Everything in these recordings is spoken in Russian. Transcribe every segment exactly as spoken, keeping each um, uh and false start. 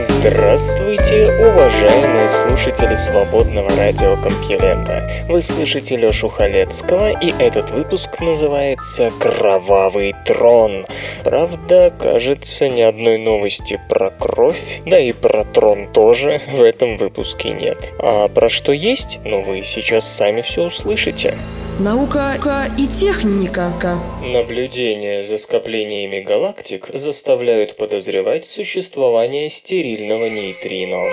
Здравствуйте, уважаемые слушатели свободного радио Компьюлента. Вы слышите Лёшу Халецкого, и этот выпуск называется «Кровавый трон». Правда, кажется, ни одной новости про кровь, да и про трон тоже в этом выпуске нет. А про что есть, ну вы сейчас сами все услышите. Наука и техника. Наблюдения за скоплениями галактик заставляют подозревать существование стерильного нейтрино.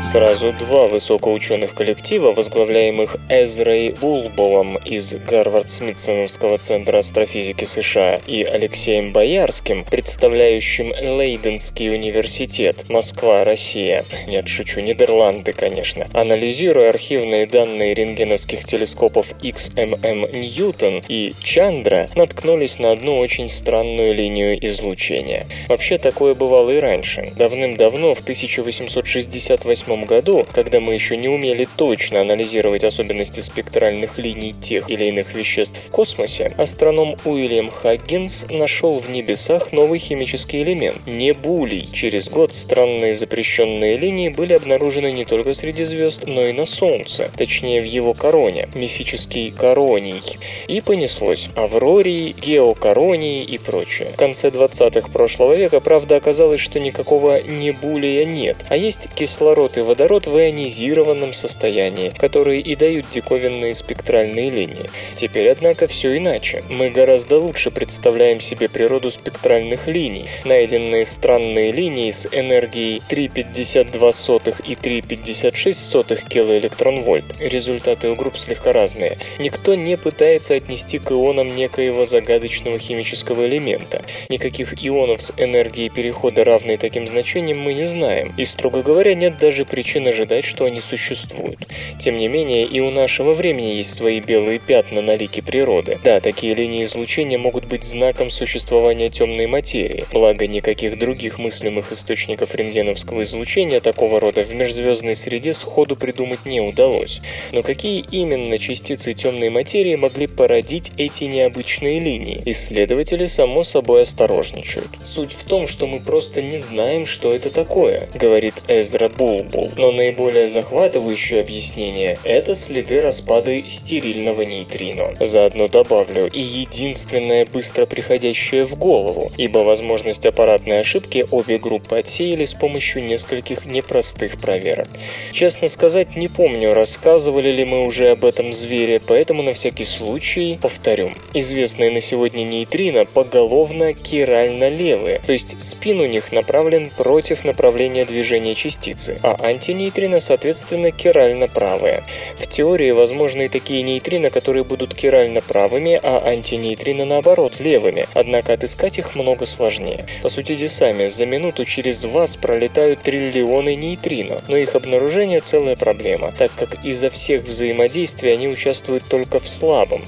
Сразу два высокоученых коллектива, возглавляемых Эзрей Улболом из Гарвард-Смитсоновского центра астрофизики США и Алексеем Боярским, представляющим Лейденский университет, Москва, Россия, нет, шучу, Нидерланды, конечно, анализируя архивные данные рентгеновских телескопов икс эм эм-Ньютон и Чандра, наткнулись на одну очень странную линию излучения. Вообще, такое бывало и раньше. Давным-давно, в тысяча восемьсот шестьдесят восьмом В году, когда мы еще не умели точно анализировать особенности спектральных линий тех или иных веществ в космосе, астроном Уильям Хаггинс нашел в небесах новый химический элемент – небулий. Через год странные запрещенные линии были обнаружены не только среди звезд, но и на Солнце, точнее в его короне – мифический короний. И понеслось – аврории, геокоронии и прочее. В конце двадцатых прошлого века, правда, оказалось, что никакого небулия нет, а есть кислород и водород в ионизированном состоянии, которые и дают диковинные спектральные линии. Теперь, однако, все иначе. Мы гораздо лучше представляем себе природу спектральных линий. Найденные странные линии с энергией три целых пятьдесят две сотых и три целых пятьдесят шесть сотых килоэлектрон-вольт. Результаты у групп слегка разные. Никто не пытается отнести к ионам некоего загадочного химического элемента. Никаких ионов с энергией перехода, равной таким значениям, мы не знаем. И, строго говоря, нет даже причин ожидать, что они существуют. Тем не менее, и у нашего времени есть свои белые пятна на лике природы. Да, такие линии излучения могут быть знаком существования темной материи, благо никаких других мыслимых источников рентгеновского излучения такого рода в межзвездной среде сходу придумать не удалось. Но какие именно частицы темной материи могли породить эти необычные линии? Исследователи, само собой, осторожничают. Суть в том, что мы просто не знаем, что это такое, говорит Эзра Булбул. Но наиболее захватывающее объяснение – это следы распада стерильного нейтрино. Заодно добавлю, и единственное быстро приходящее в голову, ибо возможность аппаратной ошибки обе группы отсеяли с помощью нескольких непростых проверок. Честно сказать, не помню, рассказывали ли мы уже об этом звере, поэтому на всякий случай повторю. Известные на сегодня нейтрино поголовно кирально-левые, то есть спин у них направлен против направления движения частицы, а антинейтрино, соответственно, кирально-правые. В теории возможны и такие нейтрино, которые будут кирально-правыми, а антинейтрино, наоборот, левыми, однако отыскать их много сложнее. По сути, сами за минуту через вас пролетают триллионы нейтрино, но их обнаружение – целая проблема, так как из-за всех взаимодействий они участвуют только в слабом.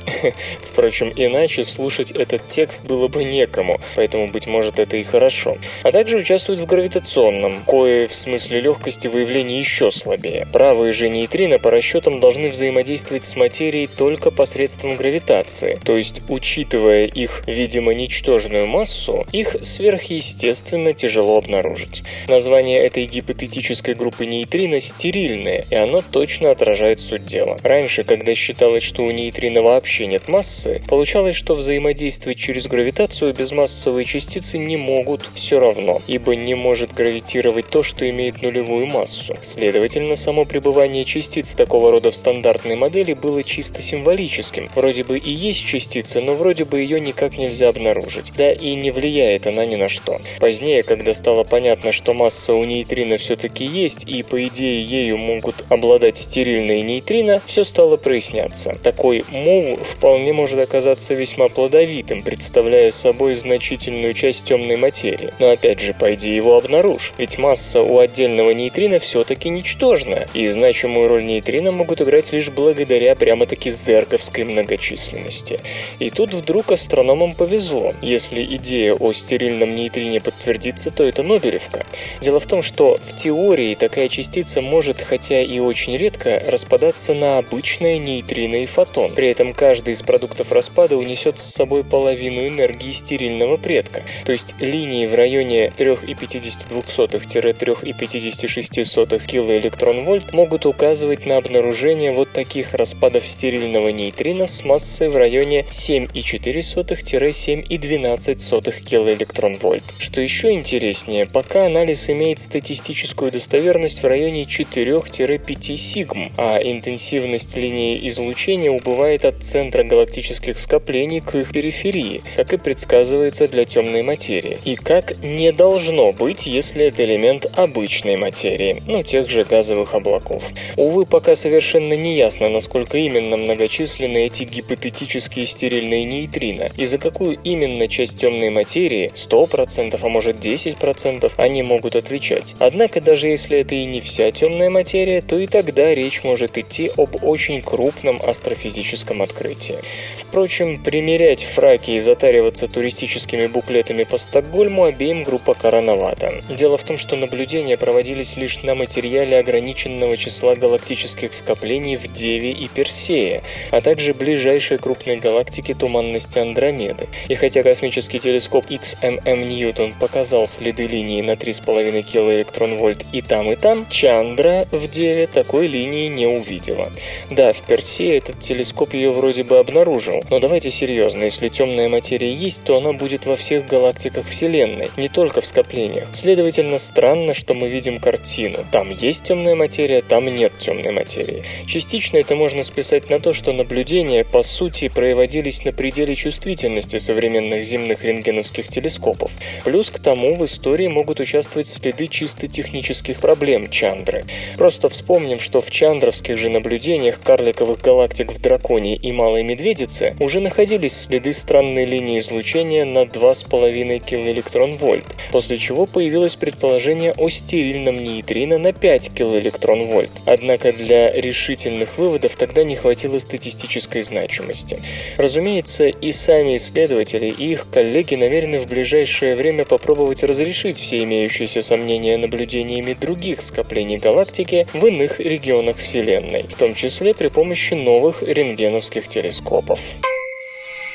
Впрочем, иначе слушать этот текст было бы некому, поэтому, быть может, это и хорошо. А также участвуют в гравитационном, кое в смысле легкости выявления еще слабее. Правые же нейтрино по расчетам должны взаимодействовать с материей только посредством гравитации, то есть, учитывая их, видимо, ничтожную массу, их сверхъестественно тяжело обнаружить. Название этой гипотетической группы нейтрино стерильное, и оно точно отражает суть дела. Раньше, когда считалось, что у нейтрино вообще нет массы, получалось, что взаимодействовать через гравитацию безмассовые частицы не могут все равно, ибо не может гравитировать то, что имеет нулевую массу. Следовательно, само пребывание частиц такого рода в стандартной модели было чисто символическим. Вроде бы и есть частица, но вроде бы ее никак нельзя обнаружить. Да и не влияет она ни на что. Позднее, когда стало понятно, что масса у нейтрино все-таки есть, и по идее ею могут обладать стерильные нейтрино, все стало проясняться. Такой мул вполне может оказаться весьма плодовитым, представляя собой значительную часть темной материи. Но опять же, пойди его обнаружь, ведь масса у отдельного нейтрино все-таки ничтожна, и значимую роль нейтрино могут играть лишь благодаря прямо-таки зерковской многочисленности. И тут вдруг астрономам повезло. Если идея о стерильном нейтрине подтвердится, то это Нобелевка. Дело в том, что в теории такая частица может, хотя и очень редко, распадаться на обычное нейтрино и фотон. При этом каждый из продуктов распада унесет с собой половину энергии стерильного предка. То есть линии в районе три целых пятьдесят две сотых - три целых пятьдесят шесть сотых килоэлектрон-вольт могут указывать на обнаружение вот таких распадов стерильного нейтрино с массой в районе семь целых четыре сотых - семь целых двенадцать сотых килоэлектрон-вольт. Что еще интереснее, пока анализ имеет статистическую достоверность в районе четыре - пять сигм, а интенсивность линии излучения убывает от центра галактических скоплений к их периферии, как и предсказывается для темной материи. И как не должно быть, если это элемент обычной материи, ну, тех же газовых облаков. Увы, пока совершенно не ясно, насколько именно многочисленны эти гипотетические стерильные нейтрино, и за какую именно часть темной материи, сто процентов, а может десять процентов, они могут отвечать. Однако, даже если это и не вся темная материя, то и тогда речь может идти об очень крупном астрофизическом открытии. Впрочем, примерять фраки и затариваться туристическими буклетами по Стокгольму обеим группа корановато. Дело в том, что наблюдения проводились лишь на материале ограниченного числа галактических скоплений в Деве и Персее, а также ближайшей крупной галактики туманности Андромеды. И хотя космический телескоп икс эм эм-Ньютон показал следы линии на три целых пять десятых килоэлектрон-вольт и там, и там, Чандра в Деве такой линии не увидела. Да, в Персее этот телескоп ее вроде бы обнаружил, но давайте серьезно, если темная материя есть, то она будет во всех галактиках Вселенной, не только в скоплениях. Следовательно, странно, что мы видим картину. Там есть темная материя, там нет темной материи. Частично это можно списать на то, что наблюдения, по сути, проводились на пределе чувствительности современных земных рентгеновских телескопов. Плюс к тому в истории могут участвовать следы чисто технических проблем Чандры. Просто вспомним, что в чандровских же наблюдениях карликовых галактик в Драконе и Малой Медведице уже находились следы странной линии излучения на два целых пять десятых килоэлектрон-вольт, после чего появилось предположение о стерильном нейтрино на пять килоэлектрон-вольт. Однако для решительных выводов тогда не хватило статистической значимости. Разумеется, и сами исследователи, и их коллеги намерены в ближайшее время попробовать разрешить все имеющиеся сомнения наблюдениями других скоплений галактики в иных регионах Вселенной, в том числе при помощи новых рентгеновских телескопов.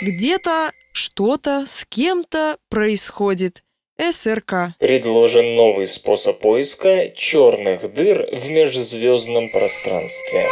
Где-то что-то с кем-то происходит. СРК. Предложен новый способ поиска черных дыр в межзвездном пространстве.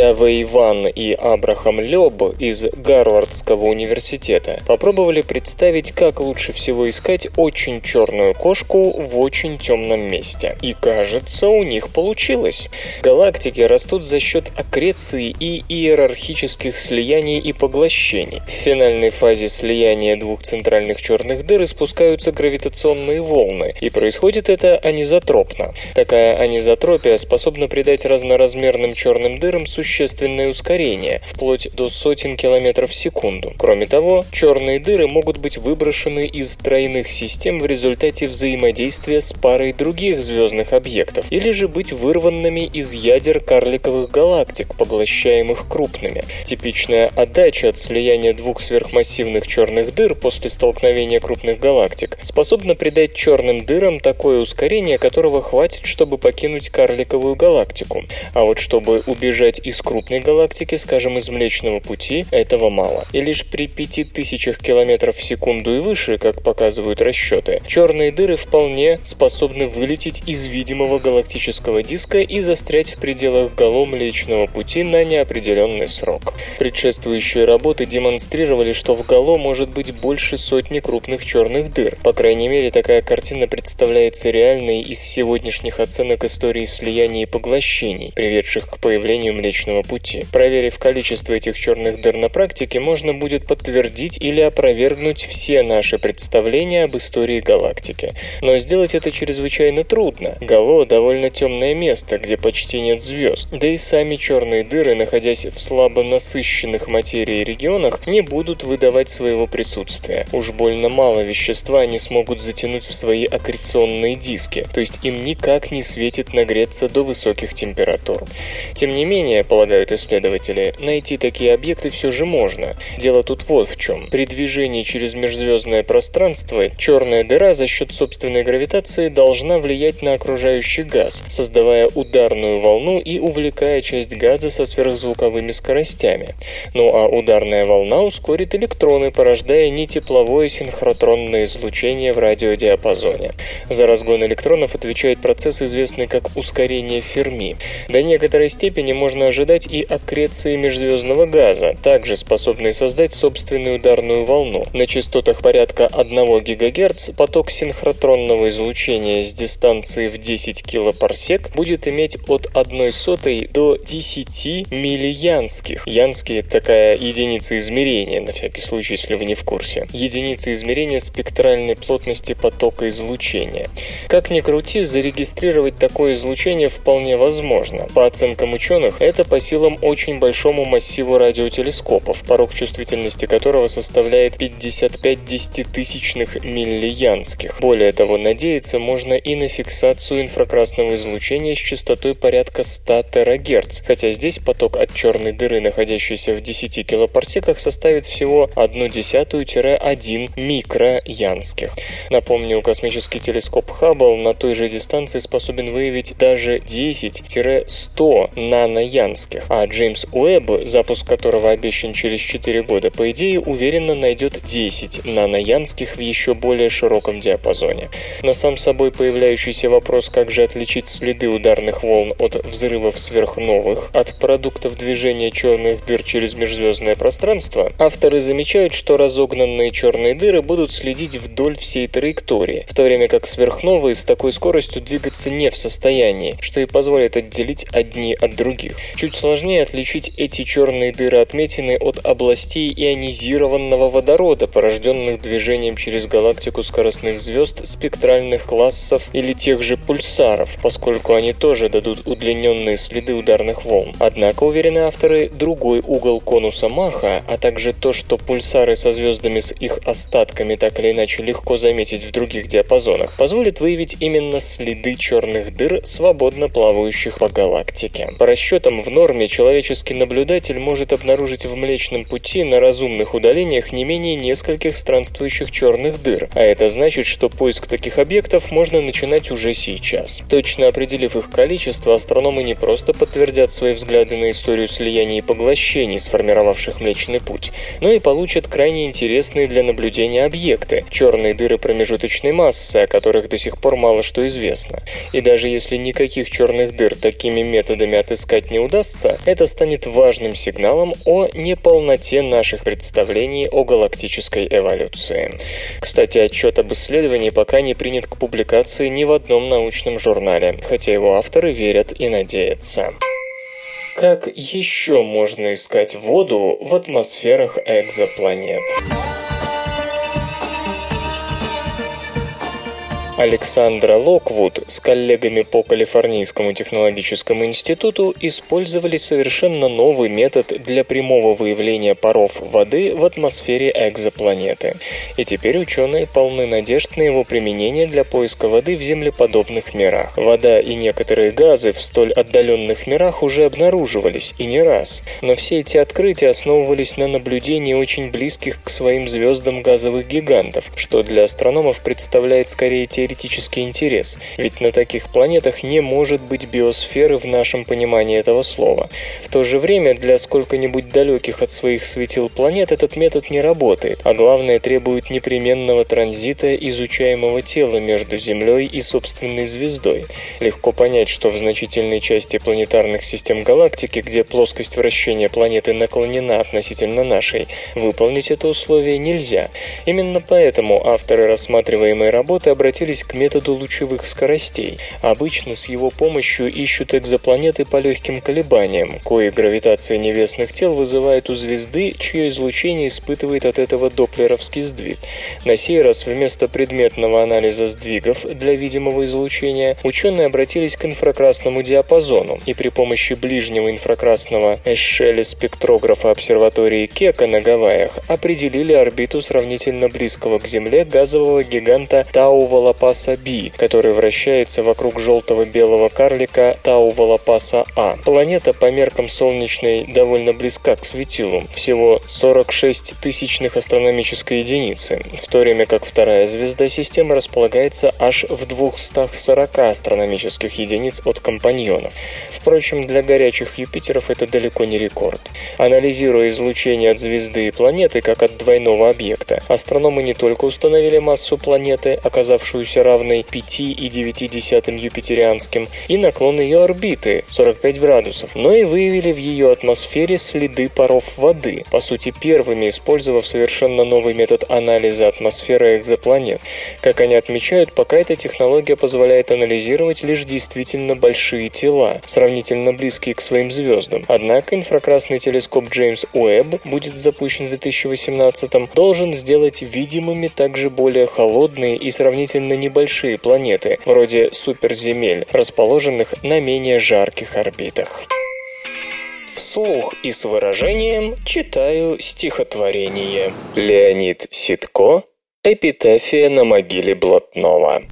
Дьява Иван и Абрахам Лёб из Гарвардского университета попробовали представить, как лучше всего искать очень черную кошку в очень темном месте. И кажется, у них получилось. Галактики растут за счет аккреции и иерархических слияний и поглощений. В финальной фазе слияния двух центральных черных дыр испускаются гравитационные волны, и происходит это анизотропно. Такая анизотропия способна придать разноразмерным черным дырам существенное ускорение, вплоть до сотен километров в секунду. Кроме того, черные дыры могут быть выброшены из тройных систем в результате взаимодействия с парой других звездных объектов, или же быть вырванными из ядер карликовых галактик, поглощаемых крупными. Типичная отдача от слияния двух сверхмассивных черных дыр после столкновения крупных галактик способна придать черным дырам такое ускорение, которого хватит, чтобы покинуть карликовую галактику. А вот чтобы убежать из крупной галактики, скажем, из Млечного Пути, этого мало. И лишь при пяти тысячах километров в секунду и выше, как показывают расчеты, черные дыры вполне способны вылететь из видимого галактического диска и застрять в пределах гало Млечного Пути на неопределенный срок. Предшествующие работы демонстрировали, что в гало может быть больше сотни крупных черных дыр. По крайней мере, такая картина представляется реальной из сегодняшних оценок истории слияний и поглощений, приведших к появлению Млечного Пути научного пути. Проверив количество этих черных дыр на практике, можно будет подтвердить или опровергнуть все наши представления об истории галактики. Но сделать это чрезвычайно трудно. Гало – довольно темное место, где почти нет звезд. Да и сами черные дыры, находясь в слабо насыщенных материей регионах, не будут выдавать своего присутствия. Уж больно мало вещества они смогут затянуть в свои аккреционные диски, то есть им никак не светит нагреться до высоких температур. Тем не менее, полагают исследователи, найти такие объекты все же можно. Дело тут вот в чем. При движении через межзвездное пространство черная дыра за счет собственной гравитации должна влиять на окружающий газ, создавая ударную волну и увлекая часть газа со сверхзвуковыми скоростями. Ну а ударная волна ускорит электроны, порождая нетепловое синхротронное излучение в радиодиапазоне. За разгон электронов отвечает процесс, известный как ускорение Ферми. До некоторой степени можно ожидать и аккреции межзвездного газа, также способной создать собственную ударную волну. На частотах порядка один гигагерц поток синхротронного излучения с дистанции в десять килопарсек будет иметь от ноль целых одной сотых до десяти милли янских. Янский — это такая единица измерения, на всякий случай, если вы не в курсе. Единица измерения спектральной плотности потока излучения. Как ни крути, зарегистрировать такое излучение вполне возможно. По оценкам ученых, это по силам очень большому массиву радиотелескопов, порог чувствительности которого составляет пятьдесят пять десятитысячных милли янских. Более того, надеяться можно и на фиксацию инфракрасного излучения с частотой порядка сто терагерц, хотя здесь поток от черной дыры, находящейся в десяти килопарсеках, составит всего ноль целых одна десятая - один микроянских. Напомню, космический телескоп Хаббл на той же дистанции способен выявить даже десять - сто наноянских, а Джеймс Уэбб, запуск которого обещан через четыре года, по идее уверенно найдет десять наноянских в еще более широком диапазоне. На сам собой появляющийся вопрос, как же отличить следы ударных волн от взрывов сверхновых, от продуктов движения черных дыр через межзвездное пространство, авторы замечают, что разогнанные черные дыры будут следить вдоль всей траектории, в то время как сверхновые с такой скоростью двигаться не в состоянии, что и позволит отделить одни от других. Чуть сложнее отличить эти черные дыры отметины от областей ионизированного водорода, порожденных движением через галактику скоростных звезд, спектральных классов или тех же пульсаров, поскольку они тоже дадут удлиненные следы ударных волн. Однако, уверены авторы, другой угол конуса Маха, а также то, что пульсары со звездами с их остатками так или иначе легко заметить в других диапазонах, позволит выявить именно следы черных дыр, свободно плавающих по галактике. По расчетам, в норме человеческий наблюдатель может обнаружить в Млечном Пути на разумных удалениях не менее нескольких странствующих черных дыр, а это значит, что поиск таких объектов можно начинать уже сейчас. Точно определив их количество, астрономы не просто подтвердят свои взгляды на историю слияний и поглощений, сформировавших Млечный Путь, но и получат крайне интересные для наблюдения объекты – черные дыры промежуточной массы, о которых до сих пор мало что известно. И даже если никаких черных дыр такими методами отыскать не удастся, это станет важным сигналом о неполноте наших представлений о галактической эволюции. Кстати, отчет об исследовании пока не принят к публикации ни в одном научном журнале, хотя его авторы верят и надеются. Как еще можно искать воду в атмосферах экзопланет? Александра Локвуд с коллегами по Калифорнийскому технологическому институту использовали совершенно новый метод для прямого выявления паров воды в атмосфере экзопланеты. И теперь ученые полны надежд на его применение для поиска воды в землеподобных мирах. Вода и некоторые газы в столь отдаленных мирах уже обнаруживались, и не раз. Но все эти открытия основывались на наблюдении очень близких к своим звездам газовых гигантов, что для астрономов представляет скорее теоретическую теоретический интерес, ведь на таких планетах не может быть биосферы в нашем понимании этого слова. В то же время для сколько-нибудь далеких от своих светил планет этот метод не работает, а главное, требует непременного транзита изучаемого тела между Землей и собственной звездой. Легко понять, что в значительной части планетарных систем галактики, где плоскость вращения планеты наклонена относительно нашей, выполнить это условие нельзя. Именно поэтому авторы рассматриваемой работы обратились обратились к методу лучевых скоростей. Обычно с его помощью ищут экзопланеты по легким колебаниям, кои гравитация небесных тел вызывает у звезды, чье излучение испытывает от этого доплеровский сдвиг. На сей раз вместо предметного анализа сдвигов для видимого излучения ученые обратились к инфракрасному диапазону и при помощи ближнего инфракрасного эшеле-спектрографа обсерватории Кека на Гавайях определили орбиту сравнительно близкого к Земле газового гиганта Тау Волопаса Б, который вращается вокруг желтого-белого карлика Тау Волопаса А. Планета по меркам солнечной довольно близка к светилу, всего сорок шесть тысячных астрономической единицы, в то время как вторая звезда системы располагается аж в двухстах сорока астрономических единиц от компаньонов. Впрочем, для горячих Юпитеров это далеко не рекорд. Анализируя излучение от звезды и планеты как от двойного объекта, астрономы не только установили массу планеты, оказавшуюся равной пяти целым девяти десятым юпитерианским, и наклон ее орбиты сорок пять градусов, но и выявили в ее атмосфере следы паров воды, по сути первыми использовав совершенно новый метод анализа атмосферы экзопланет. Как они отмечают, пока эта технология позволяет анализировать лишь действительно большие тела, сравнительно близкие к своим звездам. Однако инфракрасный телескоп Джеймс Уэбб, будет запущен в две тысячи восемнадцатом, должен сделать видимыми также более холодные и сравнительно небольшие планеты, вроде суперземель, расположенных на менее жарких орбитах. Вслух и с выражением читаю стихотворение. Леонид Ситко. Эпитафия на могиле Блатнова.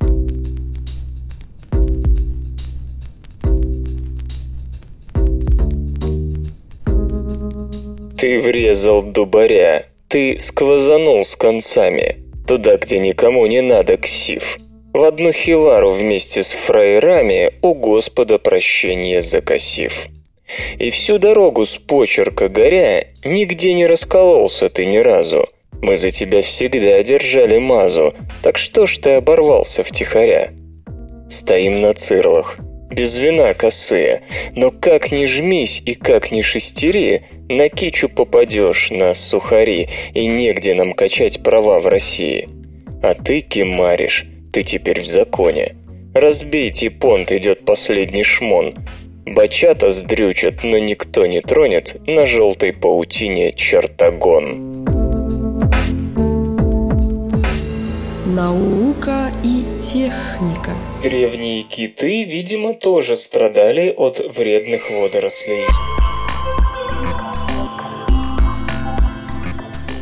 Ты врезал дубаря, ты сквозанул с концами, туда, где никому не надо ксив. В одну хивару вместе с фраерами у Господа прощение закосив. И всю дорогу с почерка горя нигде не раскололся ты ни разу. Мы за тебя всегда держали мазу, так что ж ты оборвался втихаря? Стоим на цирлах, без вина косые, но как ни жмись и как ни шестери, на кичу попадешь, на сухари, и негде нам качать права в России. А ты кимаришь, ты теперь в законе. Разбейте понт, идет последний шмон. Бачата сдрючат, но никто не тронет на желтой паутине чертогон. Наука и техника. Древние киты, видимо, тоже страдали от вредных водорослей.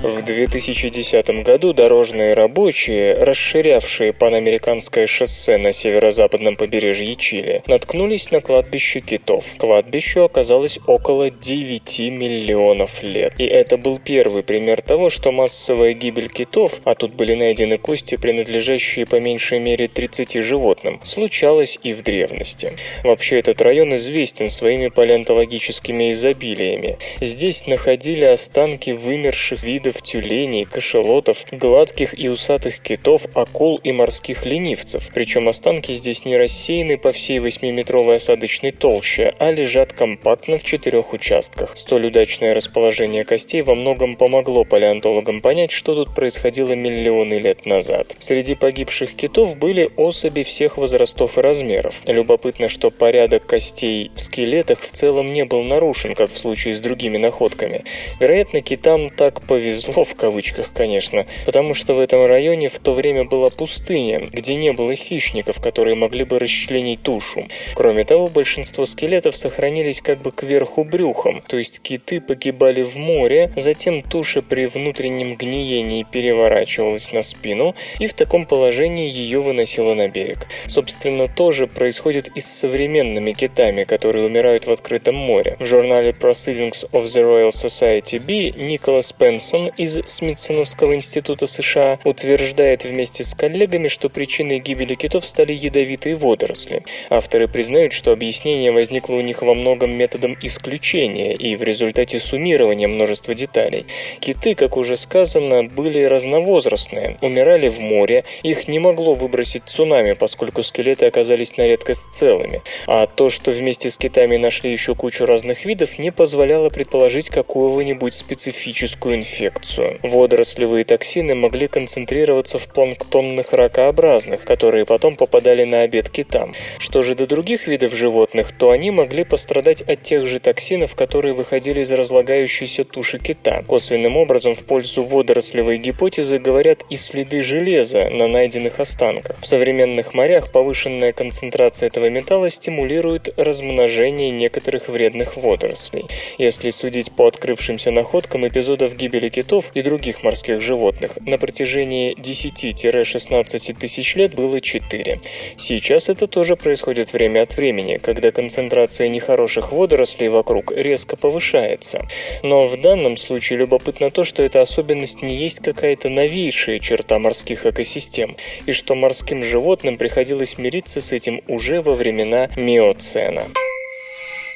В две тысячи десятом году дорожные рабочие, расширявшие панамериканское шоссе на северо-западном побережье Чили, наткнулись на кладбище китов. Кладбищу оказалось около девяти миллионов лет. И это был первый пример того, что массовая гибель китов, а тут были найдены кости, принадлежащие по меньшей мере тридцати животным, случалась и в древности. Вообще этот район известен своими палеонтологическими изобилиями. Здесь находили останки вымерших видов тюленей, кашалотов, гладких и усатых китов, акул и морских ленивцев. Причем останки здесь не рассеяны по всей восьмиметровой осадочной толще, а лежат компактно в четырех участках. Столь удачное расположение костей во многом помогло палеонтологам понять, что тут происходило миллионы лет назад. Среди погибших китов были особи всех возрастов и размеров. Любопытно, что порядок костей в скелетах в целом не был нарушен, как в случае с другими находками. Вероятно, китам так повезло, в кавычках, конечно, потому что в этом районе в то время была пустыня, где не было хищников, которые могли бы расчленить тушу. Кроме того, большинство скелетов сохранились как бы кверху брюхом, то есть киты погибали в море, затем туша при внутреннем гниении переворачивалась на спину, и в таком положении ее выносило на берег. Собственно, то же происходит и с современными китами, которые умирают в открытом море. В журнале Proceedings of the Royal Society B Николас Пенсон из Смитсоновского института США утверждает вместе с коллегами, что причиной гибели китов стали ядовитые водоросли. Авторы признают, что объяснение возникло у них во многом методом исключения и в результате суммирования множества деталей. Киты, как уже сказано, были разновозрастные, умирали в море, их не могло выбросить цунами, поскольку скелеты оказались на редкость целыми. А то, что вместе с китами нашли еще кучу разных видов, не позволяло предположить какую-нибудь специфическую инфекцию. дезинфекцию. Водорослевые токсины могли концентрироваться в планктонных ракообразных, которые потом попадали на обед китам. Что же до других видов животных, то они могли пострадать от тех же токсинов, которые выходили из разлагающейся туши кита. Косвенным образом в пользу водорослевой гипотезы говорят и следы железа на найденных останках. В современных морях повышенная концентрация этого металла стимулирует размножение некоторых вредных водорослей. Если судить по открывшимся находкам эпизодов гибели китов и других морских животных, на протяжении десяти-шестнадцати тысяч лет было четыре. Сейчас это тоже происходит время от времени, когда концентрация нехороших водорослей вокруг резко повышается. Но в данном случае любопытно то, что эта особенность не есть какая-то новейшая черта морских экосистем, и что морским животным приходилось мириться с этим уже во времена миоцена.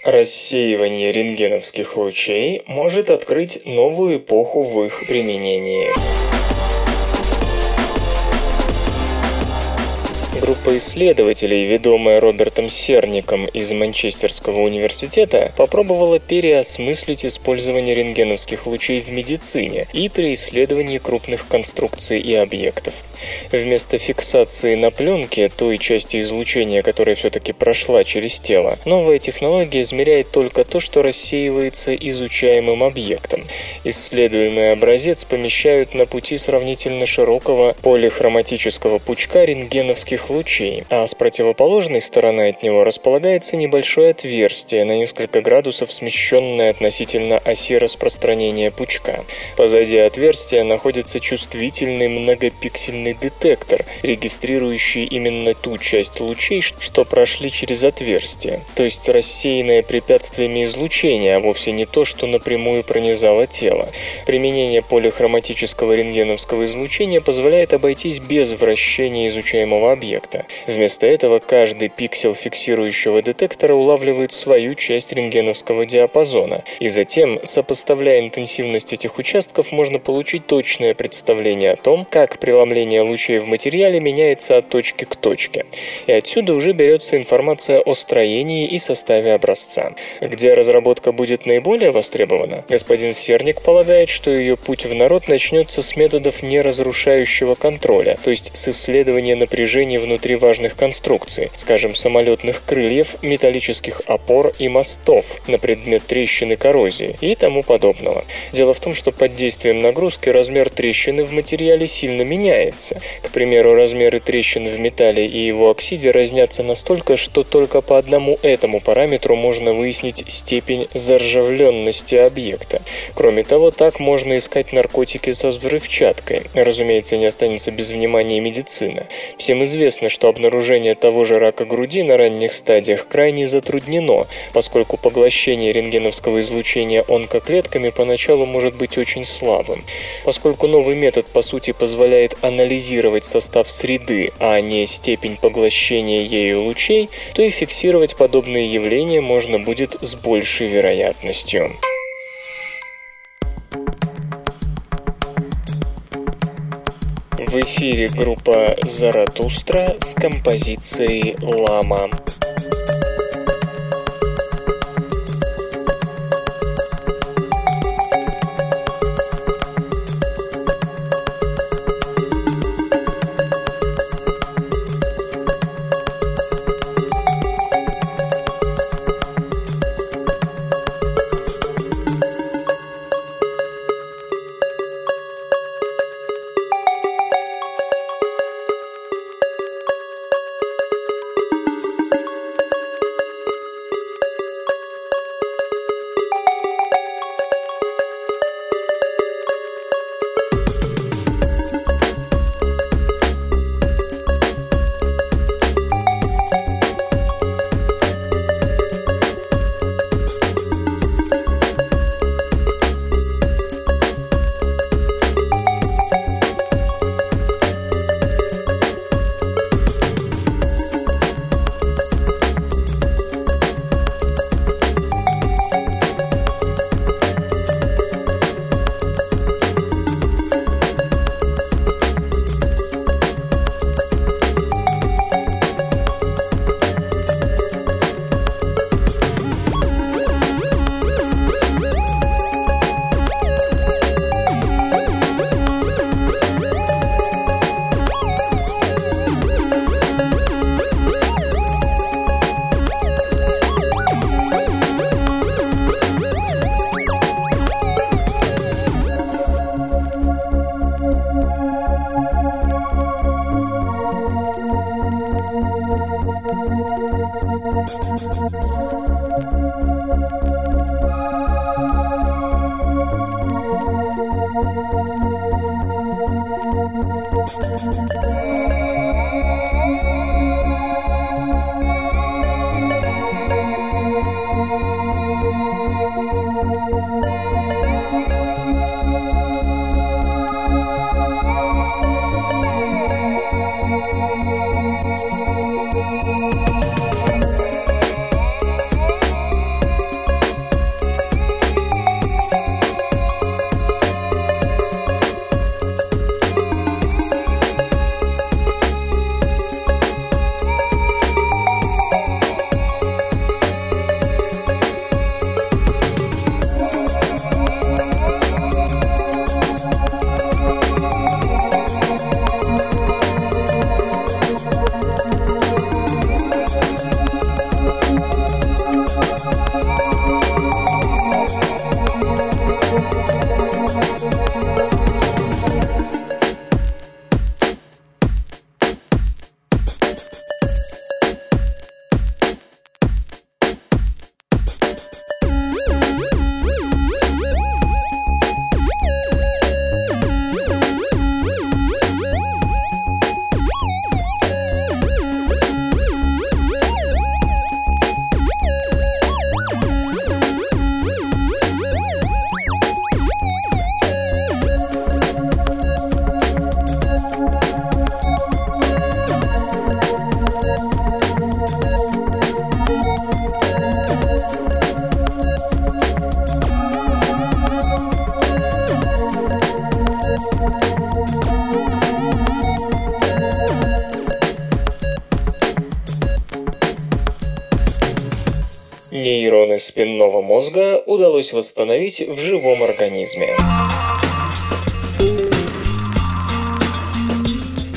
Рассеивание рентгеновских лучей может открыть новую эпоху в их применении. Группа исследователей, ведомая Робертом Серником из Манчестерского университета, попробовала переосмыслить использование рентгеновских лучей в медицине и при исследовании крупных конструкций и объектов. Вместо фиксации на пленке той части излучения, которая все-таки прошла через тело, новая технология измеряет только то, что рассеивается изучаемым объектом. Исследуемый образец помещают на пути сравнительно широкого полихроматического пучка рентгеновских лучей, лучей, а с противоположной стороны от него располагается небольшое отверстие на несколько градусов, смещенное относительно оси распространения пучка. Позади отверстия находится чувствительный многопиксельный детектор, регистрирующий именно ту часть лучей, что прошли через отверстие, то есть рассеянное препятствиями излучения, а вовсе не то, что напрямую пронизало тело. Применение полихроматического рентгеновского излучения позволяет обойтись без вращения изучаемого объекта. Вместо этого каждый пиксель фиксирующего детектора улавливает свою часть рентгеновского диапазона, и затем, сопоставляя интенсивность этих участков, можно получить точное представление о том, как преломление лучей в материале меняется от точки к точке. И отсюда уже берется информация о строении и составе образца. Где разработка будет наиболее востребована? Господин Серник полагает, что ее путь в народ начнется с методов неразрушающего контроля, то есть с исследования напряжения внутри Внутри важных конструкций, скажем, самолетных крыльев, металлических опор и мостов на предмет трещин и коррозии и тому подобного. Дело в том, что под действием нагрузки размер трещины в материале сильно меняется. К примеру, размеры трещин в металле и его оксиде разнятся настолько, что только по одному этому параметру можно выяснить степень заржавленности объекта. Кроме того, так можно искать наркотики со взрывчаткой. Разумеется, не останется без внимания медицина. Всем известно, что обнаружение того же рака груди на ранних стадиях крайне затруднено, поскольку поглощение рентгеновского излучения онкоклетками поначалу может быть очень слабым. Поскольку новый метод по сути позволяет анализировать состав среды, а не степень поглощения ею лучей, то и фиксировать подобные явления можно будет с большей вероятностью. В эфире группа «Заратустра» с композицией «Лама». Нейроны спинного мозга удалось восстановить в живом организме.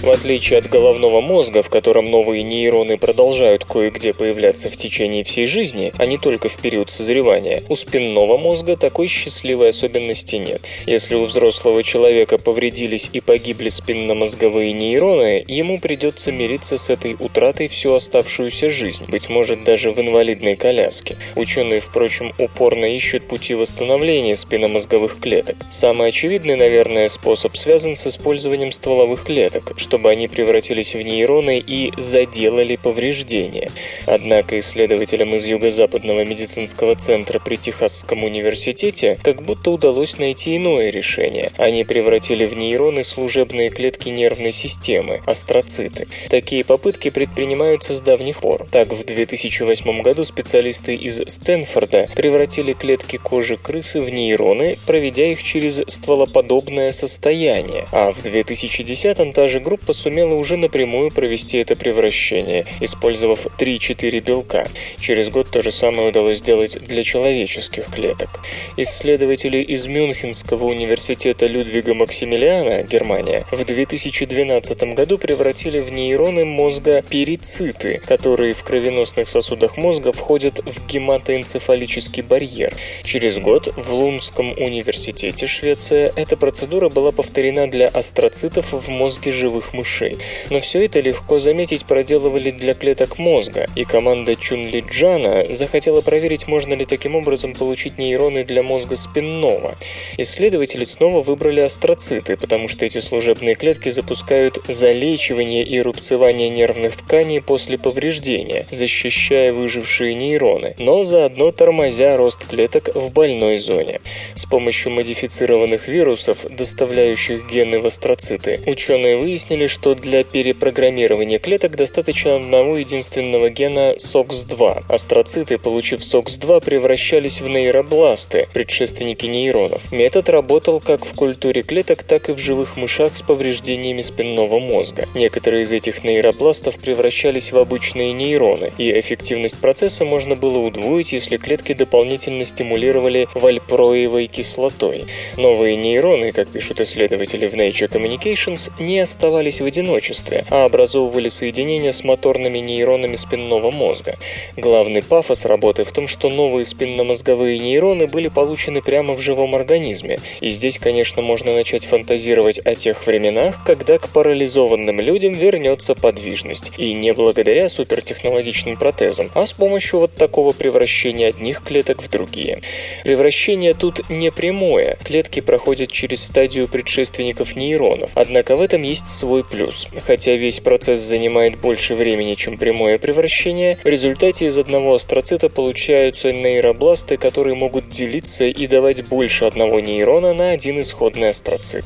В отличие от головного мозга, в котором новые нейроны продолжают кое-где появляться в течение всей жизни, а не только в период созревания, у спинного мозга такой счастливой особенности нет. Если у взрослого человека повредились и погибли спинномозговые нейроны, ему придется мириться с этой утратой всю оставшуюся жизнь, быть может, даже в инвалидной коляске. Ученые, впрочем, упорно ищут пути восстановления спинномозговых клеток. Самый очевидный, наверное, способ связан с использованием стволовых клеток, чтобы они превратились в нейроны и заделали повреждения. Однако исследователям из Юго-Западного медицинского центра при Техасском университете как будто удалось найти иное решение. Они превратили в нейроны служебные клетки нервной системы – астроциты. Такие попытки предпринимаются с давних пор. Так, в две тысячи восьмом году специалисты из Стэнфорда превратили клетки кожи крысы в нейроны, проведя их через стволоподобное состояние. А в две тысячи десятом та же группа сумела уже напрямую провести это превращение, использовав три-четыре белка. Через год то же самое удалось сделать для человеческих клеток. Исследователи из Мюнхенского университета Людвига Максимилиана, Германия, в две тысячи двенадцатом году превратили в нейроны мозга перициты, которые в кровеносных сосудах мозга входят в гематоэнцефалический барьер. Через год в Лундском университете, Швеция, эта процедура была повторена для астроцитов в мозге живых мышей. Но все это легко заметить проделывали для клеток мозга, и команда Чунли Джана захотела проверить, можно ли таким образом получить нейроны для мозга спинного. Исследователи снова выбрали астроциты, потому что эти служебные клетки запускают залечивание и рубцевание нервных тканей после повреждения, защищая выжившие нейроны, но заодно тормозя рост клеток в больной зоне. С помощью модифицированных вирусов, доставляющих гены в астроциты, ученые выяснили, что для перепрограммирования клеток достаточно одного единственного гена сокс два. Астроциты, получив сокс два, превращались в нейробласты, предшественники нейронов. Метод работал как в культуре клеток, так и в живых мышах с повреждениями спинного мозга. Некоторые из этих нейробластов превращались в обычные нейроны, и эффективность процесса можно было удвоить, если клетки дополнительно стимулировали вальпроевой кислотой. Новые нейроны, как пишут исследователи в Nature Communications, не оставались в одиночестве, а образовывали соединения с моторными нейронами спинного мозга. Главный пафос работы в том, что новые спинномозговые нейроны были получены прямо в живом организме, и здесь, конечно, можно начать фантазировать о тех временах, когда к парализованным людям вернется подвижность, и не благодаря супертехнологичным протезам, а с помощью вот такого превращения одних клеток в другие. Превращение тут не прямое, клетки проходят через стадию предшественников нейронов, однако в этом есть свой плюс. Хотя весь процесс занимает больше времени, чем прямое превращение, в результате из одного астроцита получаются нейробласты, которые могут делиться и давать больше одного нейрона на один исходный астроцит.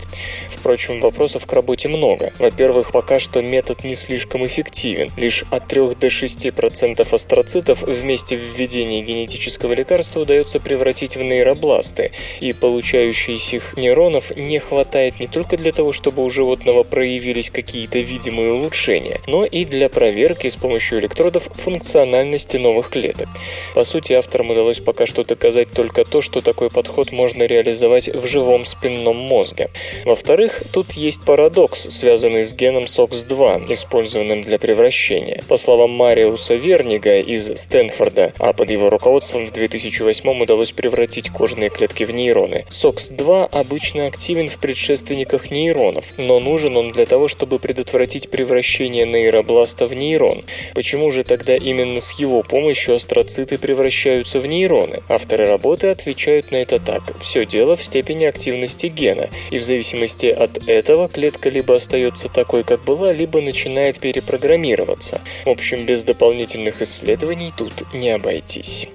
Впрочем, вопросов к работе много. Во-первых, пока что метод не слишком эффективен. Лишь от трёх до шести процентов астроцитов вместе введения генетического лекарства удается превратить в нейробласты, и получающиеся их нейронов не хватает не только для того, чтобы у животного проявились какие-то видимые улучшения, но и для проверки с помощью электродов функциональности новых клеток. По сути, авторам удалось пока что доказать только то, что такой подход можно реализовать в живом спинном мозге. Во-вторых, тут есть парадокс, связанный с геном сокс два, использованным для превращения. По словам Мариуса Вернига из Стэнфорда, а под его руководством в две тысячи восьмом удалось превратить кожные клетки в нейроны, сокс два обычно активен в предшественниках нейронов, но нужен он для того, чтобы предотвратить превращение нейробласта в нейрон. Почему же тогда именно с его помощью астроциты превращаются в нейроны? Авторы работы отвечают на это так. Все дело в степени активности гена, и в зависимости от этого клетка либо остается такой, как была, либо начинает перепрограммироваться. В общем, без дополнительных исследований тут не обойтись.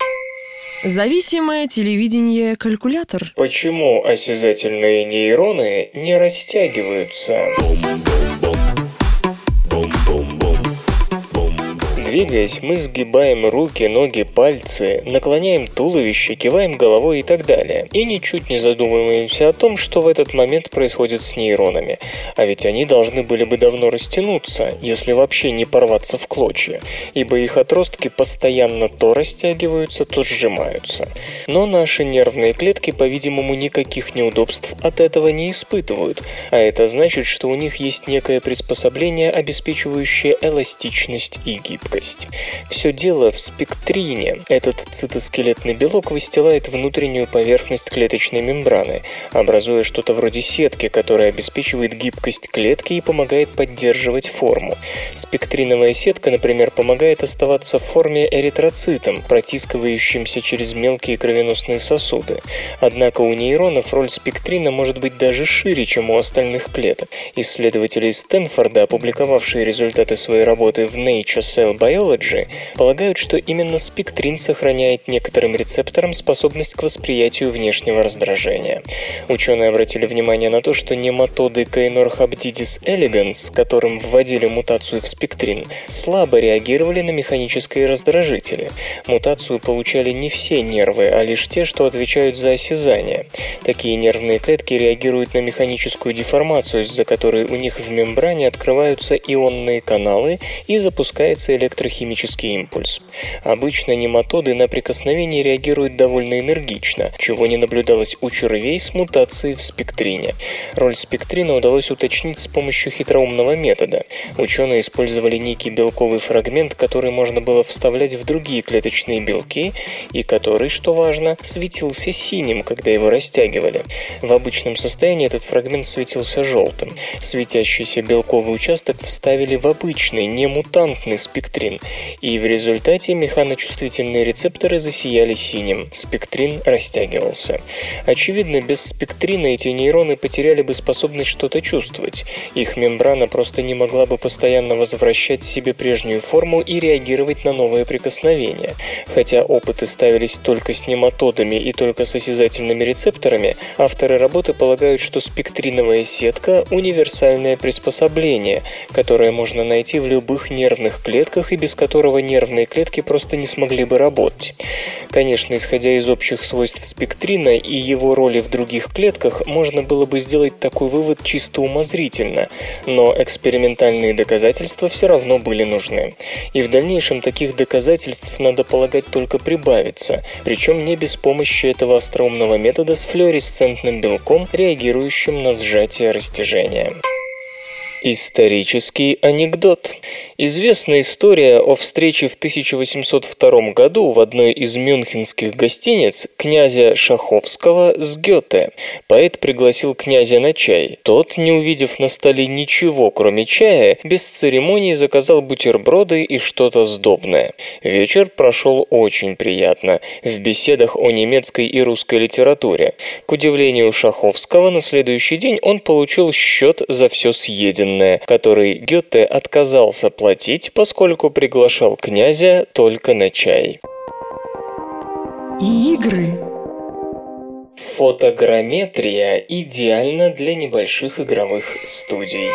Зависимое телевидение калькулятор. Почему осязательные нейроны не растягиваются? Двигаясь, мы сгибаем руки, ноги, пальцы, наклоняем туловище, киваем головой и так далее. И ничуть не задумываемся о том, что в этот момент происходит с нейронами. А ведь они должны были бы давно растянуться, если вообще не порваться в клочья, ибо их отростки постоянно то растягиваются, то сжимаются. Но наши нервные клетки, по-видимому, никаких неудобств от этого не испытывают, а это значит, что у них есть некое приспособление, обеспечивающее эластичность и гибкость. Все дело в спектрине. Этот цитоскелетный белок выстилает внутреннюю поверхность клеточной мембраны, образуя что-то вроде сетки, которая обеспечивает гибкость клетки и помогает поддерживать форму. Спектриновая сетка, например, помогает оставаться в форме эритроцитом, протискивающимся через мелкие кровеносные сосуды. Однако у нейронов роль спектрина может быть даже шире, чем у остальных клеток. Исследователи из Стэнфорда, опубликовавшие результаты своей работы в Nature Cell Biology, полагают, что именно спектрин сохраняет некоторым рецепторам способность к восприятию внешнего раздражения. Ученые обратили внимание на то, что нематоды Caenorhabditis elegans, которым вводили мутацию в спектрин, слабо реагировали на механические раздражители. Мутацию получали не все нервы, а лишь те, что отвечают за осязание. Такие нервные клетки реагируют на механическую деформацию, из-за которой у них в мембране открываются ионные каналы и запускается электрическая электрохимический импульс. Обычно нематоды на прикосновение реагируют довольно энергично, чего не наблюдалось у червей с мутацией в спектрине. Роль спектрина удалось уточнить с помощью хитроумного метода. Ученые использовали некий белковый фрагмент, который можно было вставлять в другие клеточные белки и который, что важно, светился синим, когда его растягивали. В обычном состоянии этот фрагмент светился желтым. Светящийся белковый участок вставили в обычный, не мутантный спектрин, и в результате механочувствительные рецепторы засияли синим. Спектрин растягивался. Очевидно, без спектрина эти нейроны потеряли бы способность что-то чувствовать. Их мембрана просто не могла бы постоянно возвращать себе прежнюю форму и реагировать на новые прикосновения. Хотя опыты ставились только с нематодами и только с осязательными рецепторами, авторы работы полагают, что спектриновая сетка – универсальное приспособление, которое можно найти в любых нервных клетках и без которого нервные клетки просто не смогли бы работать. Конечно, исходя из общих свойств спектрина и его роли в других клетках, можно было бы сделать такой вывод чисто умозрительно, но экспериментальные доказательства все равно были нужны. И в дальнейшем таких доказательств, надо полагать, только прибавится, причем не без помощи этого остроумного метода с флуоресцентным белком, реагирующим на сжатие растяжения. Исторический анекдот. Известна история о встрече в тысяча восемьсот втором году в одной из мюнхенских гостиниц князя Шаховского с Гете. Поэт пригласил князя на чай. Тот, не увидев на столе ничего, кроме чая, без церемоний заказал бутерброды и что-то сдобное. Вечер прошел очень приятно, в беседах о немецкой и русской литературе. К удивлению Шаховского, на следующий день он получил счет за все съеденное, который Гёте отказался платить, поскольку приглашал князя только на чай. И игры. Фотограмметрия идеальна для небольших игровых студий.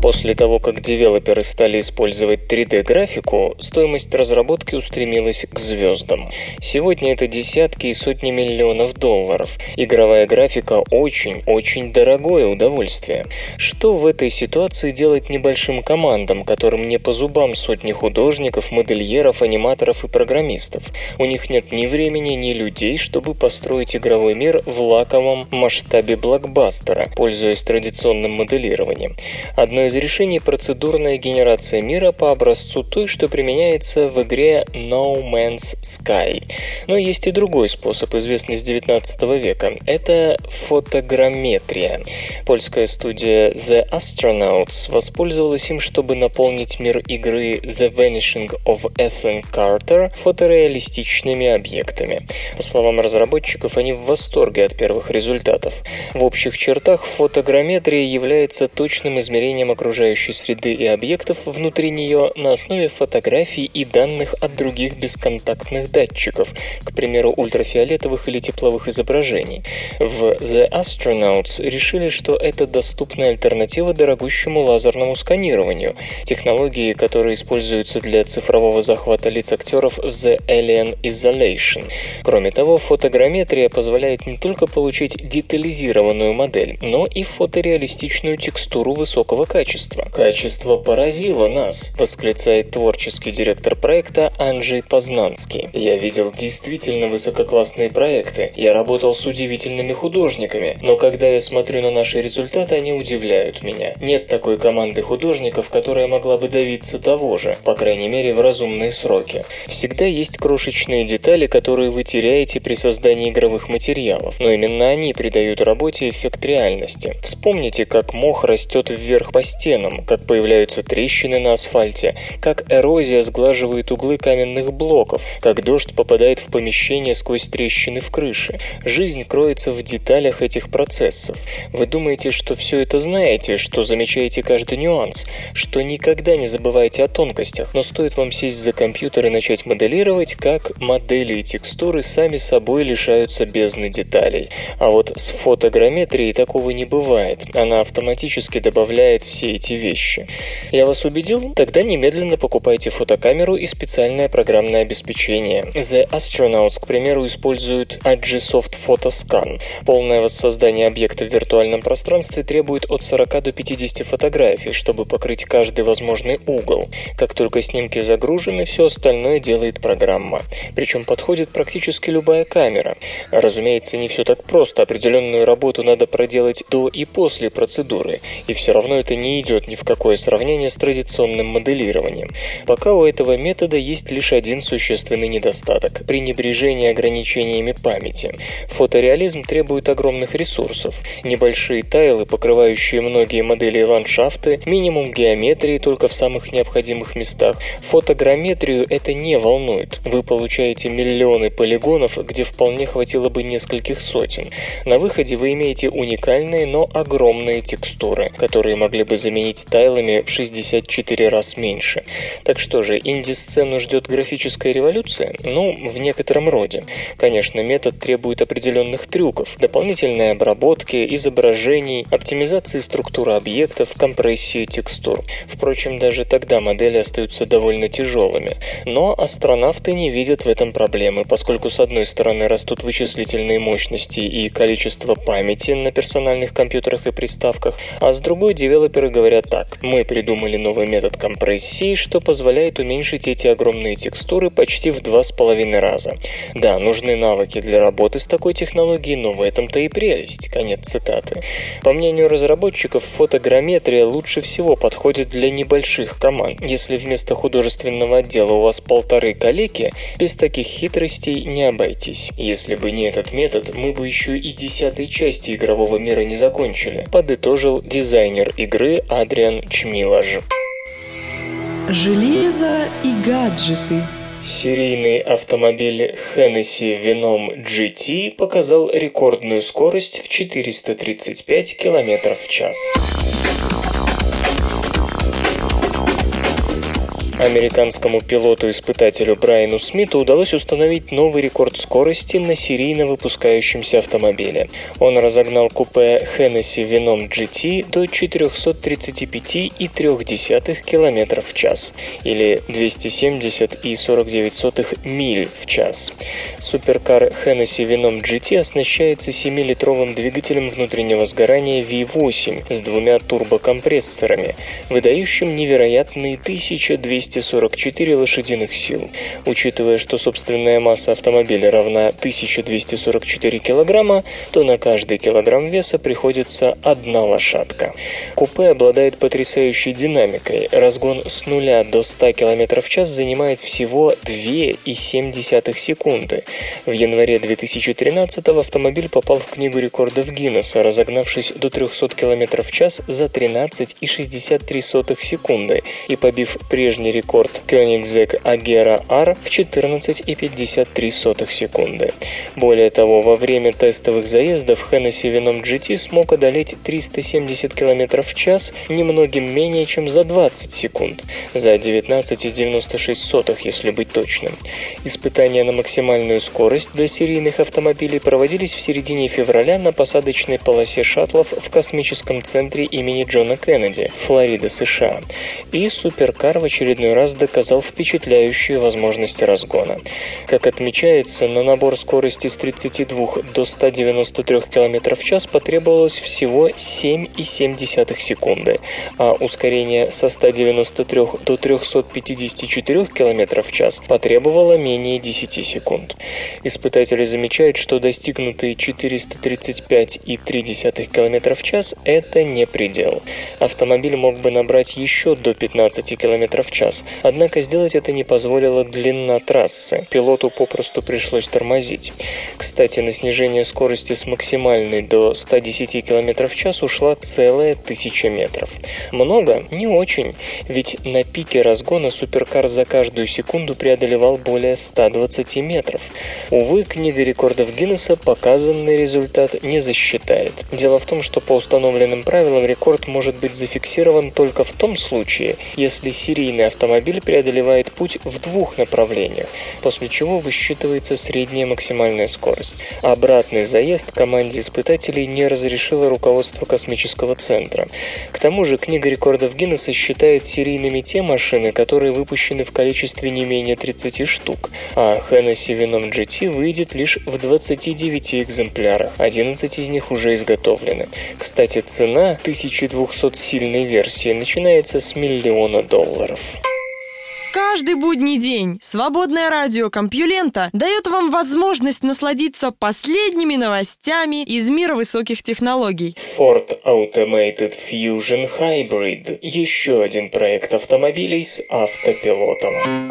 После того, как девелоперы стали использовать три дэ-графику, стоимость разработки устремилась к звездам. Сегодня это десятки и сотни миллионов долларов. Игровая графика – очень-очень дорогое удовольствие. Что в этой ситуации делать небольшим командам, которым не по зубам сотни художников, модельеров, аниматоров и программистов? У них нет ни времени, ни людей, чтобы построить игровой мир в лакомом масштабе блокбастера, пользуясь традиционным моделированием. Одно из решений — процедурная генерация мира по образцу той, что применяется в игре No Man's Sky. Но есть и другой способ, известный с девятнадцатого века. Это фотограмметрия. Польская студия The Astronauts воспользовалась им, чтобы наполнить мир игры The Vanishing of Ethan Carter фотореалистичными объектами. По словам разработчиков, они в восторге от первых результатов. В общих чертах фотограмметрия является точным измерением окружающей среды и объектов внутри нее на основе фотографий и данных от других бесконтактных датчиков, к примеру, ультрафиолетовых или тепловых изображений. В The Astronauts решили, что это доступная альтернатива дорогущему лазерному сканированию, технологии, которые используются для цифрового захвата лиц актеров в The Alien Isolation. Кроме того, фотограмметрия позволяет не только получить детализированную модель, но и фотореалистичную текстуру высокого качества. «Качество поразило нас», — восклицает творческий директор проекта Анжей Познанский. «Я видел действительно высококлассные проекты, я работал с удивительными художниками, но когда я смотрю на наши результаты, они удивляют меня. Нет такой команды художников, которая могла бы добиться того же, по крайней мере в разумные сроки. Всегда есть крошечные детали, которые вы теряете при создании игровых материалов, но именно они придают работе эффект реальности. Вспомните, как мох растет вверх по стенам, как появляются трещины на асфальте, как эрозия сглаживает углы каменных блоков, как дождь попадает в помещение сквозь трещины в крыше. Жизнь кроется в деталях этих процессов. Вы думаете, что все это знаете, что замечаете каждый нюанс, что никогда не забываете о тонкостях, но стоит вам сесть за компьютер и начать моделировать, как модели и текстуры сами собой лишаются бездны деталей. А вот с фотограмметрией такого не бывает, она автоматически добавляет все эти вещи. Я вас убедил? Тогда немедленно покупайте фотокамеру и специальное программное обеспечение. The Astronauts, к примеру, используют Agisoft Photoscan. Полное воссоздание объекта в виртуальном пространстве требует от сорока до пятидесяти фотографий, чтобы покрыть каждый возможный угол. Как только снимки загружены, все остальное делает программа. Причем подходит практически любая камера. Разумеется, не все так просто. Определенную работу надо проделать до и после процедуры. И все равно это не идет ни в какое сравнение с традиционным моделированием. Пока у этого метода есть лишь один существенный недостаток – пренебрежение ограничениями памяти. Фотореализм требует огромных ресурсов. Небольшие тайлы, покрывающие многие модели и ландшафты, минимум геометрии только в самых необходимых местах. Фотограмметрию это не волнует. Вы получаете миллионы полигонов, где вполне хватило бы нескольких сотен. На выходе вы имеете уникальные, но огромные текстуры, которые могли бы заменить тайлами в шестьдесят четыре раз меньше. Так что же, инди-сцену ждет графическая революция? Ну, в некотором роде. Конечно, метод требует определенных трюков, дополнительной обработки, изображений, оптимизации структуры объектов, компрессии текстур. Впрочем, даже тогда модели остаются довольно тяжелыми. Но астронавты не видят в этом проблемы, поскольку с одной стороны растут вычислительные мощности и количество памяти на персональных компьютерах и приставках, а с другой девелоперы говоря так. Мы придумали новый метод компрессии, что позволяет уменьшить эти огромные текстуры почти в два с половиной раза. Да, нужны навыки для работы с такой технологией, но в этом-то и прелесть. Конец цитаты. По мнению разработчиков, фотограмметрия лучше всего подходит для небольших команд. Если вместо художественного отдела у вас полторы коллеги, без таких хитростей не обойтись. Если бы не этот метод, мы бы еще и десятой части игрового мира не закончили, подытожил дизайнер игры Адриан Чмилаж. Железо и гаджеты. Серийный автомобиль Hennessey Venom джи ти показал рекордную скорость в четыреста тридцать пять километров в час. Американскому пилоту-испытателю Брайану Смиту удалось установить новый рекорд скорости на серийно выпускающемся автомобиле. Он разогнал купе Hennessey Venom джи ти до четыреста тридцать пять целых три десятых километра в час, или двести семьдесят целых сорок девять сотых миль в час. Суперкар Hennessey Venom джи ти оснащается семилитровым двигателем внутреннего сгорания ви восемь с двумя турбокомпрессорами, выдающим невероятные тысяча двести сорок четыре лошадиных сил. Учитывая, что собственная масса автомобиля равна тысяча двести сорок четыре килограмма, то на каждый килограмм веса приходится одна лошадка. Купе обладает потрясающей динамикой. Разгон с нуля до ста километров в час занимает всего две целых семь десятых секунды. В январе две тысячи тринадцатого автомобиль попал в Книгу рекордов Гиннесса, разогнавшись до триста километров в час за тринадцать целых шестьдесят три сотых секунды и побив прежний рекорд Koenigsegg Agera-R в четырнадцать целых пятьдесят три сотых секунды. Более того, во время тестовых заездов Hennessey Venom джи ти смог одолеть триста семьдесят километров в час немногим менее чем за двадцать секунд, за девятнадцать целых девяносто шесть сотых, если быть точным. Испытания на максимальную скорость для серийных автомобилей проводились в середине февраля на посадочной полосе шаттлов в космическом центре имени Джона Кеннеди, Флорида, США. И суперкар в очередной раз доказал впечатляющие возможности разгона. Как отмечается, на набор скорости с тридцати двух до ста девяноста трех километров в час потребовалось всего семь целых семь десятых секунды, а ускорение со ста девяноста трёх до трёхсот пятидесяти четырёх километров в час потребовало менее десяти секунд. Испытатели замечают, что достигнутые четыреста тридцать пять целых три десятых километра в час – это не предел. Автомобиль мог бы набрать еще до пятнадцати километров в час, однако сделать это не позволила длина трассы. Пилоту попросту пришлось тормозить. Кстати, на снижение скорости с максимальной до ста десяти километров в час ушла целая тысяча метров. Много? Не очень. Ведь на пике разгона суперкар за каждую секунду преодолевал более ста двадцати метров. Увы, Книга рекордов Гиннесса показанный результат не засчитает. Дело в том, что по установленным правилам рекорд может быть зафиксирован только в том случае, если серийный автомобиль преодолевает путь в двух направлениях, после чего высчитывается средняя максимальная скорость. Обратный заезд команде испытателей не разрешило руководство космического центра. К тому же Книга рекордов Гиннесса считает серийными те машины, которые выпущены в количестве не менее тридцати штук, а Hennessey Venom джи ти выйдет лишь в двадцати девяти экземплярах, одиннадцать из них уже изготовлены. Кстати, цена тысяча двухсотсильной версии начинается с миллиона долларов. Каждый будний день свободное радио Компьюлента дает вам возможность насладиться последними новостями из мира высоких технологий. Ford Automated Fusion Hybrid – еще один проект автомобилей с автопилотом.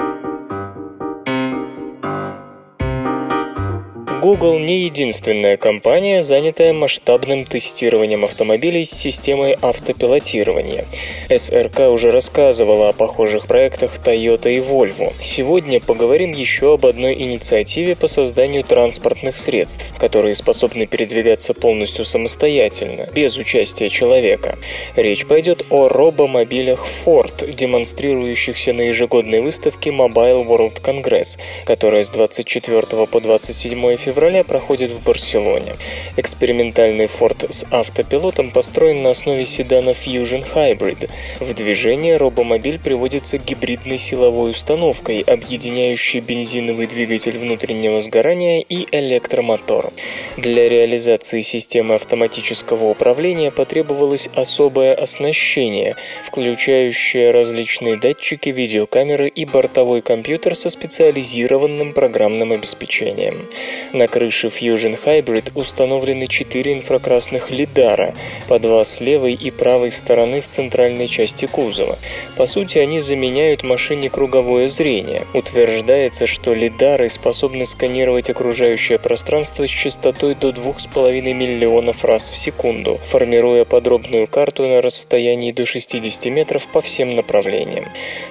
Google не единственная компания, занятая масштабным тестированием автомобилей с системой автопилотирования. СРК уже рассказывала о похожих проектах Toyota и Volvo. Сегодня поговорим еще об одной инициативе по созданию транспортных средств, которые способны передвигаться полностью самостоятельно, без участия человека. Речь пойдет о робомобилях Ford, демонстрирующихся на ежегодной выставке Mobile World Congress, которая с двадцать четвёртого по двадцать седьмое февраля февраля проходит в Барселоне. Экспериментальный Ford с автопилотом построен на основе седана Fusion Hybrid. В движение робомобиль приводится гибридной силовой установкой, объединяющей бензиновый двигатель внутреннего сгорания и электромотор. Для реализации системы автоматического управления потребовалось особое оснащение, включающее различные датчики, видеокамеры и бортовой компьютер со специализированным программным обеспечением. На крыше Fusion Hybrid установлены четыре инфракрасных лидара, по два с левой и правой стороны в центральной части кузова. По сути, они заменяют машине круговое зрение. Утверждается, что лидары способны сканировать окружающее пространство с частотой до двух с половиной миллионов раз в секунду, формируя подробную карту на расстоянии до шестидесяти метров по всем направлениям.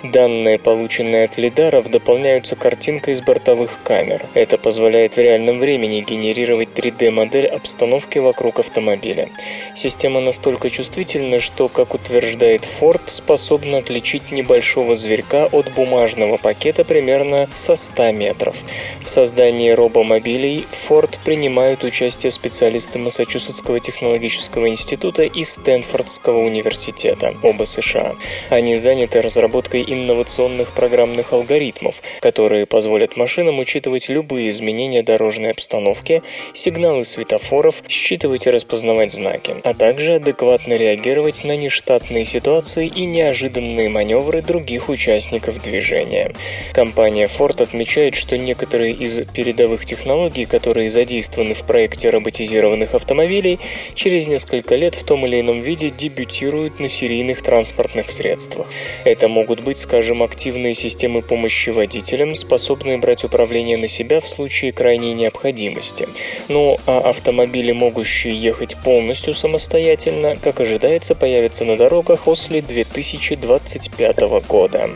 Данные, полученные от лидаров, дополняются картинкой из бортовых камер. Это позволяет в реальном времени генерировать три дэ-модель обстановки вокруг автомобиля. Система настолько чувствительна, что, как утверждает Ford, способна отличить небольшого зверька от бумажного пакета примерно со ста метров. В создании робомобилей Ford принимают участие специалисты Массачусетского технологического института и Стэнфордского университета, оба США. Они заняты разработкой инновационных программных алгоритмов, которые позволят машинам учитывать любые изменения дорожной обстановки, сигналы светофоров, считывать и распознавать знаки, а также адекватно реагировать на нештатные ситуации и неожиданные маневры других участников движения. Компания Ford отмечает, что некоторые из передовых технологий, которые задействованы в проекте роботизированных автомобилей, через несколько лет в том или ином виде дебютируют на серийных транспортных средствах. Это могут быть, скажем, активные системы помощи водителям, способные брать управление на себя в случае крайней необходимости. Ну а автомобили, могущие ехать полностью самостоятельно, как ожидается, появятся на дорогах после две тысячи двадцать пятого года.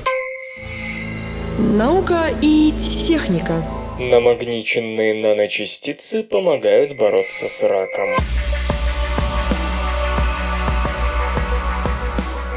Наука и техника. Намагниченные наночастицы помогают бороться с раком.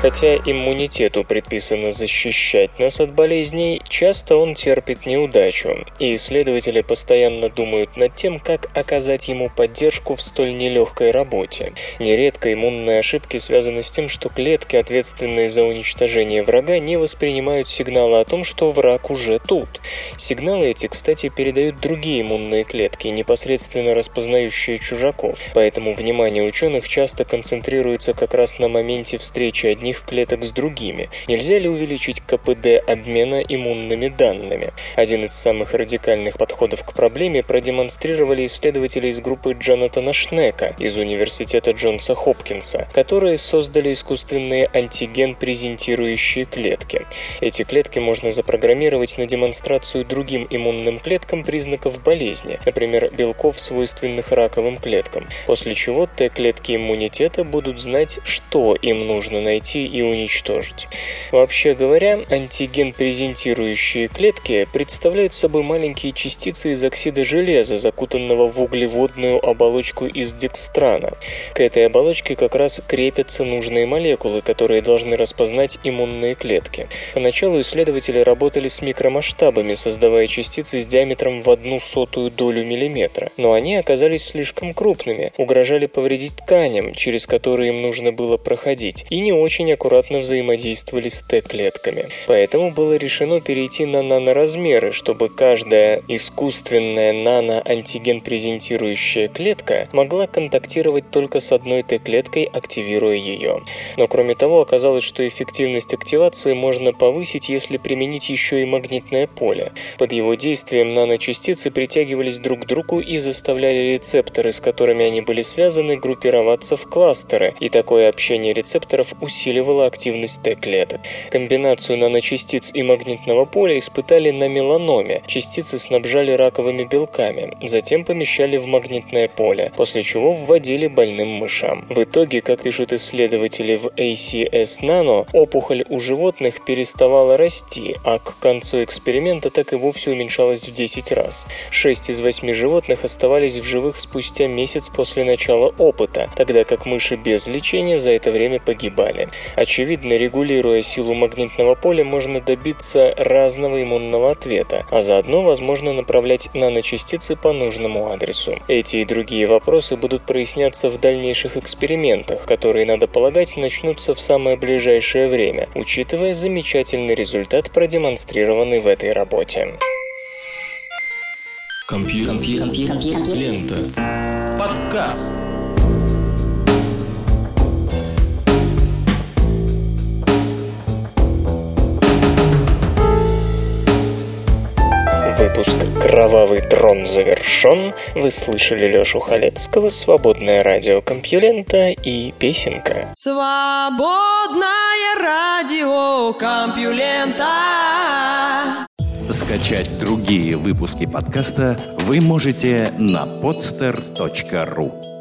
Хотя иммунитету предписано защищать нас от болезней, часто он терпит неудачу, и исследователи постоянно думают над тем, как оказать ему поддержку в столь нелегкой работе. Нередко иммунные ошибки связаны с тем, что клетки, ответственные за уничтожение врага, не воспринимают сигналы о том, что враг уже тут. Сигналы эти, кстати, передают другие иммунные клетки, непосредственно распознающие чужаков, поэтому внимание ученых часто концентрируется как раз на моменте встречи одних клеток с другими. Нельзя ли увеличить ка пэ дэ обмена иммунными данными? Один из самых радикальных подходов к проблеме продемонстрировали исследователи из группы Джонатана Шнека из университета Джонса Хопкинса, которые создали искусственные антиген-презентирующие клетки. Эти клетки можно запрограммировать на демонстрацию другим иммунным клеткам признаков болезни, например, белков, свойственных раковым клеткам, после чего Т-клетки иммунитета будут знать, что им нужно найти и уничтожить. Вообще говоря, антиген-презентирующие клетки представляют собой маленькие частицы из оксида железа, закутанного в углеводную оболочку из декстрана. К этой оболочке как раз крепятся нужные молекулы, которые должны распознать иммунные клетки. Поначалу исследователи работали с микромасштабами, создавая частицы с диаметром в одну сотую долю миллиметра, но они оказались слишком крупными, угрожали повредить тканям, через которые им нужно было проходить, и не очень аккуратно взаимодействовали с Т-клетками. Поэтому было решено перейти на наноразмеры, чтобы каждая искусственная нано-антиген-презентирующая клетка могла контактировать только с одной Т-клеткой, активируя ее. Но кроме того, оказалось, что эффективность активации можно повысить, если применить еще и магнитное поле. Под его действием наночастицы притягивались друг к другу и заставляли рецепторы, с которыми они были связаны, группироваться в кластеры, и такое общение рецепторов усиливала активность Т-клеток. Комбинацию наночастиц и магнитного поля испытали на меланоме. Частицы снабжали раковыми белками, затем помещали в магнитное поле, после чего вводили больным мышам. В итоге, как пишут исследователи в эй си эс Nano, опухоль у животных переставала расти, а к концу эксперимента так и вовсе уменьшалась в десять раз. шесть из восьми животных оставались в живых спустя месяц после начала опыта, тогда как мыши без лечения за это время погибали. Очевидно, регулируя силу магнитного поля, можно добиться разного иммунного ответа, а заодно возможно направлять наночастицы по нужному адресу. Эти и другие вопросы будут проясняться в дальнейших экспериментах, которые, надо полагать, начнутся в самое ближайшее время, учитывая замечательный результат, продемонстрированный в этой работе. Компьютер, компьютер, компьютер, лента, подкаст. Выпуск «Кровавый трон» завершен. Вы слышали Лёшу Халецкого, «Свободное радио Компьюлента» и песенка. Свободное радио Компьюлента. Скачать другие выпуски подкаста вы можете на podster точка ру.